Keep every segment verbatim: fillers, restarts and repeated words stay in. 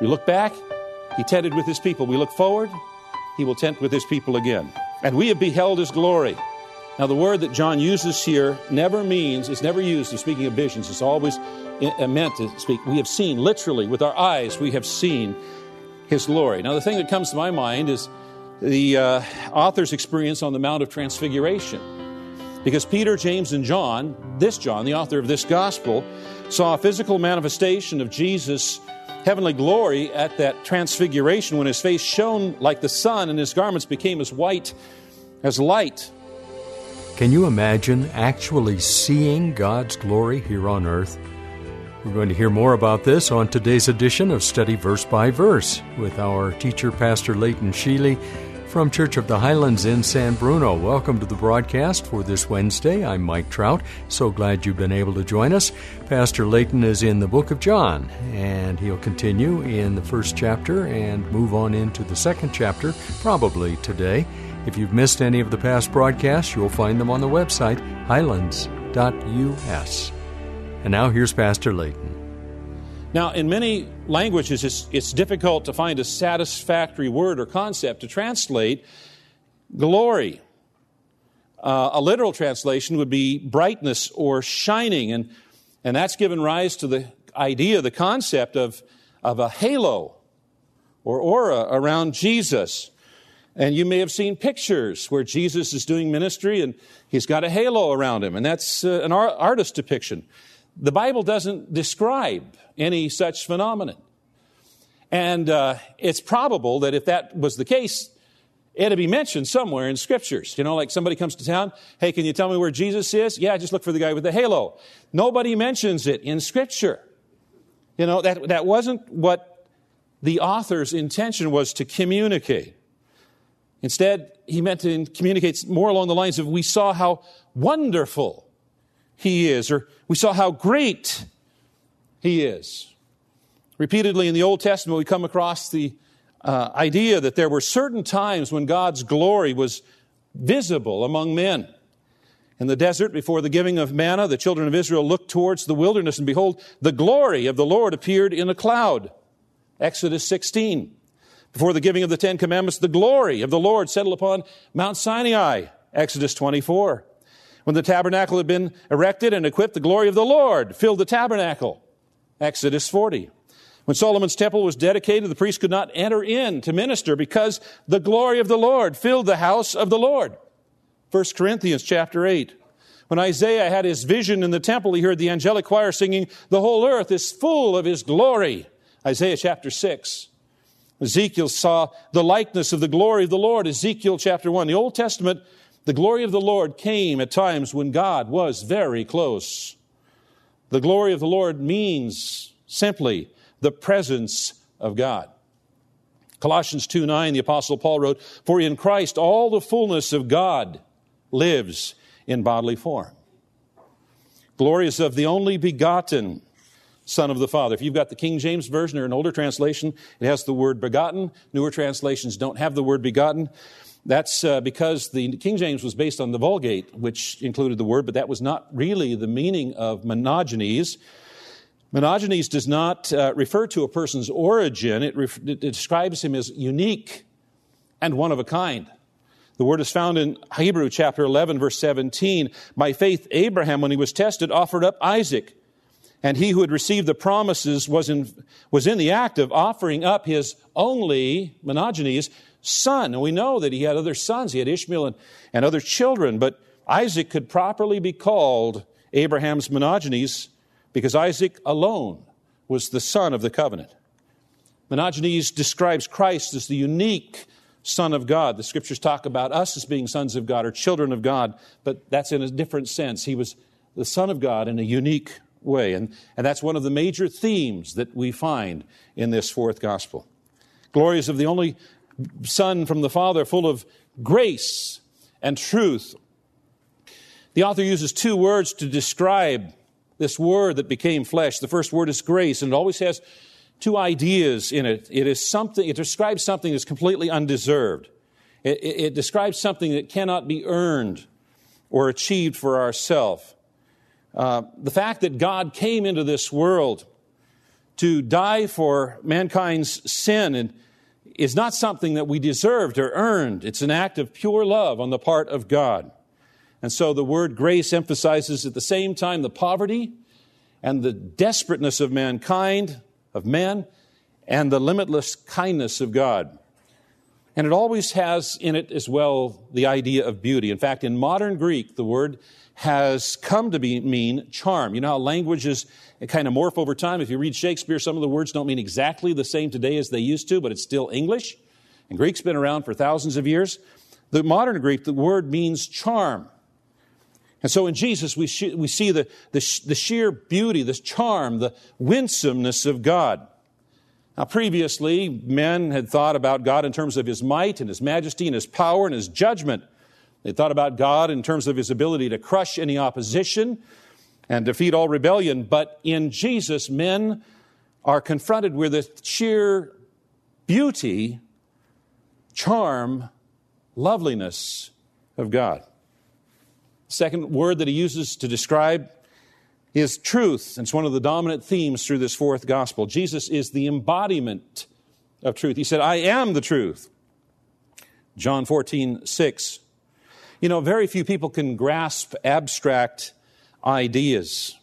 We look back, he tented with his people. We look forward, he will tent with his people again. And we have beheld his glory. Now the word that John uses here never means, it's never used in speaking of visions. It's always meant to speak. We have seen, literally, with our eyes, we have seen his glory. Now the thing that comes to my mind is the uh, author's experience on the Mount of Transfiguration. Because Peter, James, and John, this John, the author of this gospel, saw a physical manifestation of Jesus' heavenly glory at that transfiguration when his face shone like the sun and his garments became as white as light. Can you imagine actually seeing God's glory here on earth? We're going to hear more about this on today's edition of Study Verse by Verse with our teacher, Pastor Leighton Sheely from Church of the Highlands in San Bruno. Welcome to the broadcast for this Wednesday. I'm Mike Trout. So glad you've been able to join us. Pastor Leighton is in the book of John, and he'll continue in the first chapter and move on into the second chapter, probably today. If you've missed any of the past broadcasts, you'll find them on the website, highlands dot u s. And now here's Pastor Leighton. Now, in many languages, it's, it's difficult to find a satisfactory word or concept to translate glory. Uh, a literal translation would be brightness or shining, and, and that's given rise to the idea, the concept of, of a halo or aura around Jesus. And you may have seen pictures where Jesus is doing ministry and he's got a halo around him, and that's uh, an ar- artist depiction. The Bible doesn't describe any such phenomenon. And uh, it's probable that if that was the case, it'd be mentioned somewhere in Scriptures. You know, like somebody comes to town, hey, can you tell me where Jesus is? Yeah, just look for the guy with the halo. Nobody mentions it in Scripture. You know, that, that wasn't what the author's intention was to communicate. Instead, he meant to communicate more along the lines of, we saw how wonderful he is, or we saw how great he is. Repeatedly in the Old Testament, we come across the uh, idea that there were certain times when God's glory was visible among men. In the desert, before the giving of manna, the children of Israel looked towards the wilderness, and behold, the glory of the Lord appeared in a cloud. Exodus sixteen. Before the giving of the Ten Commandments, the glory of the Lord settled upon Mount Sinai. Exodus twenty-four. When the tabernacle had been erected and equipped, the glory of the Lord filled the tabernacle. Exodus forty. When Solomon's temple was dedicated, the priest could not enter in to minister because the glory of the Lord filled the house of the Lord. First Corinthians chapter eight. When Isaiah had his vision in the temple, he heard the angelic choir singing, "The whole earth is full of his glory." Isaiah chapter six. Ezekiel saw the likeness of the glory of the Lord. Ezekiel chapter one. The Old Testament, the glory of the Lord came at times when God was very close. The glory of the Lord means simply the presence of God. Colossians two nine, the Apostle Paul wrote, "For in Christ all the fullness of God lives in bodily form." Glory is of the only begotten Son of the Father. If you've got the King James Version or an older translation, it has the word begotten. Newer translations don't have the word begotten. That's uh, because the King James was based on the Vulgate, which included the word, but that was not really the meaning of monogenes. Monogenes does not uh, refer to a person's origin. It, ref- it describes him as unique and one of a kind. The word is found in Hebrews chapter eleven, verse seventeen. By faith, Abraham, when he was tested, offered up Isaac. And he who had received the promises was in, was in the act of offering up his only monogenes, son. And we know that he had other sons. He had Ishmael and, and other children, but Isaac could properly be called Abraham's monogenes because Isaac alone was the son of the covenant. Monogenes describes Christ as the unique Son of God. The Scriptures talk about us as being sons of God or children of God, but that's in a different sense. He was the Son of God in a unique way. And, and that's one of the major themes that we find in this fourth gospel. Glories of the only Son from the Father, full of grace and truth. The author uses two words to describe this word that became flesh. The first word is grace, and it always has two ideas in it. It is something. It describes something that's completely undeserved. It, it, it describes something that cannot be earned or achieved for ourselves. Uh, the fact that God came into this world to die for mankind's sin and is not something that we deserved or earned. It's an act of pure love on the part of God. And so the word grace emphasizes at the same time the poverty and the desperateness of mankind, of man, and the limitless kindness of God. And it always has in it as well the idea of beauty. In fact, in modern Greek, the word has come to be, mean charm. You know how languages kind of morph over time? If you read Shakespeare, some of the words don't mean exactly the same today as they used to, but it's still English. And Greek's been around for thousands of years. The modern Greek, the word means charm. And so in Jesus, we sh- we see the, the, sh- the sheer beauty, the charm, the winsomeness of God. Now, previously, men had thought about God in terms of His might and His majesty and His power and His judgment. They thought about God in terms of His ability to crush any opposition and defeat all rebellion. But in Jesus, men are confronted with the sheer beauty, charm, loveliness of God. The second word that he uses to describe is truth. It's one of the dominant themes through this fourth gospel. Jesus is the embodiment of truth. He said, I am the truth. John fourteen six. You know, very few people can grasp abstract ideas.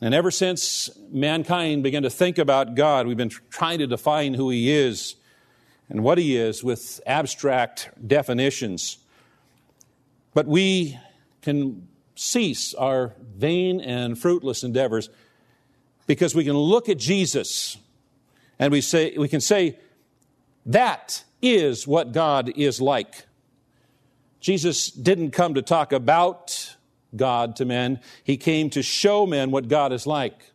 And ever since mankind began to think about God, we've been trying to define who He is and what He is with abstract definitions. But we can cease our vain and fruitless endeavors because we can look at Jesus and we say we can say, that is what God is like. Jesus didn't come to talk about God to men. He came to show men what God is like.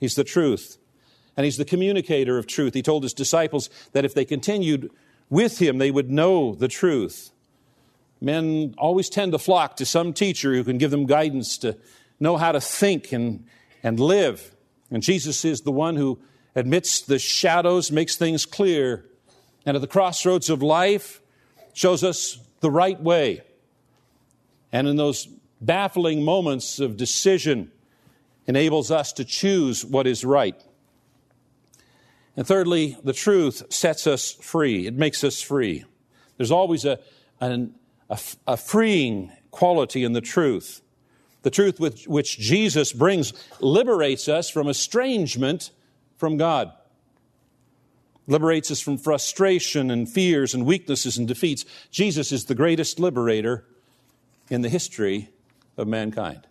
He's the truth, and He's the communicator of truth. He told His disciples that if they continued with Him, they would know the truth. Men always tend to flock to some teacher who can give them guidance to know how to think and, and live. And Jesus is the one who admits the shadows, makes things clear, and at the crossroads of life shows us the right way. And in those baffling moments of decision, enables us to choose what is right. And thirdly, the truth sets us free. It makes us free. There's always a, an, a, a freeing quality in the truth. The truth which, which Jesus brings liberates us from estrangement from God. Liberates us from frustration and fears and weaknesses and defeats. Jesus is the greatest liberator in the history of mankind.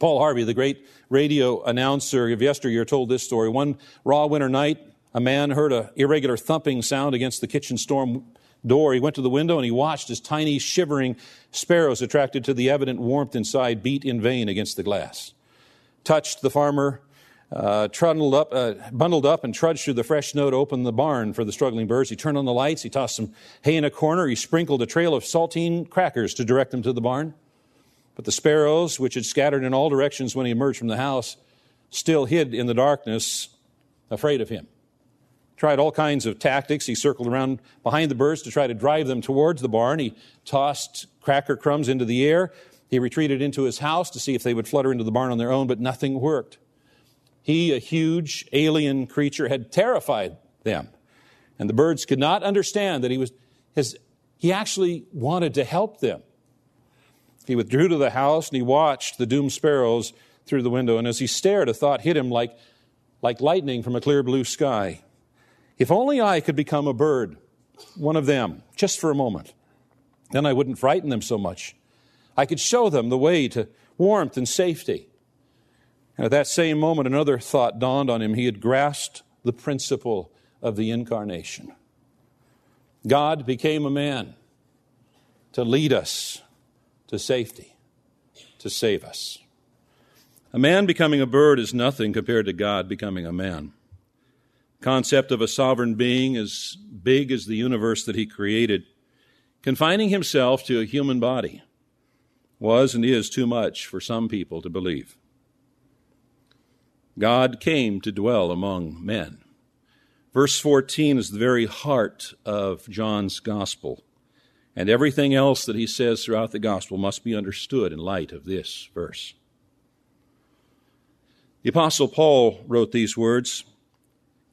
Paul Harvey, the great radio announcer of yesteryear, told this story. One raw winter night, a man heard an irregular thumping sound against the kitchen storm door. He went to the window and he watched as tiny, shivering sparrows, attracted to the evident warmth inside, beat in vain against the glass. Touched, the farmer Uh, trundled up, uh, bundled up and trudged through the fresh snow to open the barn for the struggling birds. He turned on the lights. He tossed some hay in a corner. He sprinkled a trail of saltine crackers to direct them to the barn. But the sparrows, which had scattered in all directions when he emerged from the house, still hid in the darkness, afraid of him. Tried all kinds of tactics. He circled around behind the birds to try to drive them towards the barn. He tossed cracker crumbs into the air. He retreated into his house to see if they would flutter into the barn on their own, but nothing worked. He, a huge alien creature, had terrified them. And the birds could not understand that he was his, he actually wanted to help them. He withdrew to the house and he watched the doomed sparrows through the window. And as he stared, a thought hit him like, like lightning from a clear blue sky. If only I could become a bird, one of them, just for a moment. Then I wouldn't frighten them so much. I could show them the way to warmth and safety. And at that same moment, another thought dawned on him. He had grasped the principle of the incarnation. God became a man to lead us to safety, to save us. A man becoming a bird is nothing compared to God becoming a man. The concept of a sovereign being as big as the universe that he created, confining himself to a human body, was and is too much for some people to believe. God came to dwell among men. Verse fourteen is the very heart of John's gospel, and everything else that he says throughout the gospel must be understood in light of this verse. The Apostle Paul wrote these words,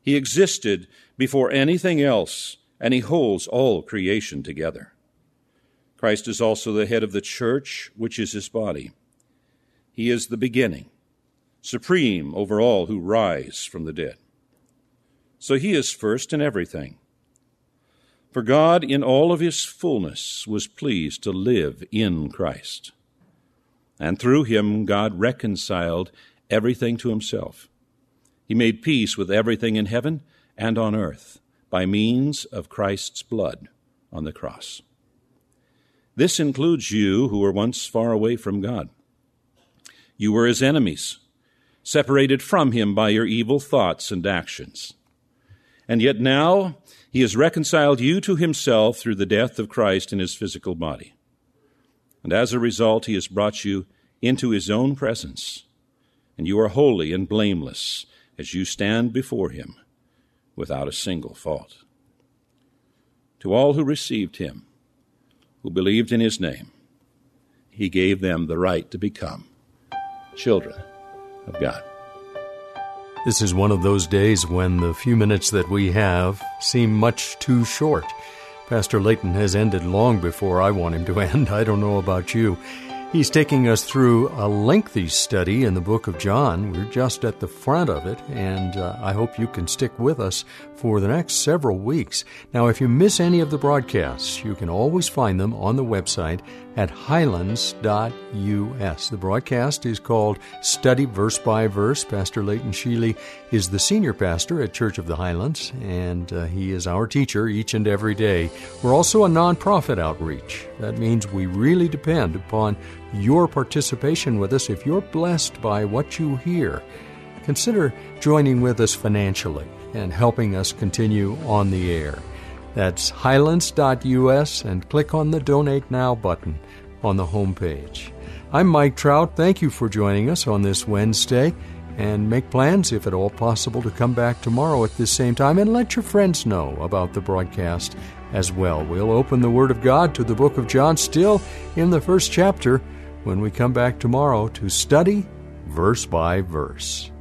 He existed before anything else, and he holds all creation together. Christ is also the head of the church, which is his body. He is the beginning, supreme over all who rise from the dead. So he is first in everything. For God, in all of his fullness, was pleased to live in Christ. And through him, God reconciled everything to himself. He made peace with everything in heaven and on earth by means of Christ's blood on the cross. This includes you who were once far away from God. You were his enemies, separated from him by your evil thoughts and actions. And yet now he has reconciled you to himself through the death of Christ in his physical body. And as a result, he has brought you into his own presence, and you are holy and blameless as you stand before him without a single fault. To all who received him, who believed in his name, he gave them the right to become children of God." This is one of those days when the few minutes that we have seem much too short. Pastor Leighton has ended long before I want him to end. I don't know about you. He's taking us through a lengthy study in the book of John. We're just at the front of it, and uh, I hope you can stick with us for the next several weeks. Now, if you miss any of the broadcasts, you can always find them on the website at highlands dot u s. The broadcast is called Study Verse by Verse. Pastor Leighton Sheely is the senior pastor at Church of the Highlands, and uh, he is our teacher each and every day. We're also a nonprofit outreach. That means we really depend upon your participation with us. If you're blessed by what you hear, consider joining with us financially and helping us continue on the air. That's highlands dot u s, and click on the Donate Now button on the homepage. I'm Mike Trout. Thank you for joining us on this Wednesday. And make plans, if at all possible, to come back tomorrow at this same time, and let your friends know about the broadcast as well. We'll open the Word of God to the book of John, still in the first chapter, when we come back tomorrow to study verse by verse.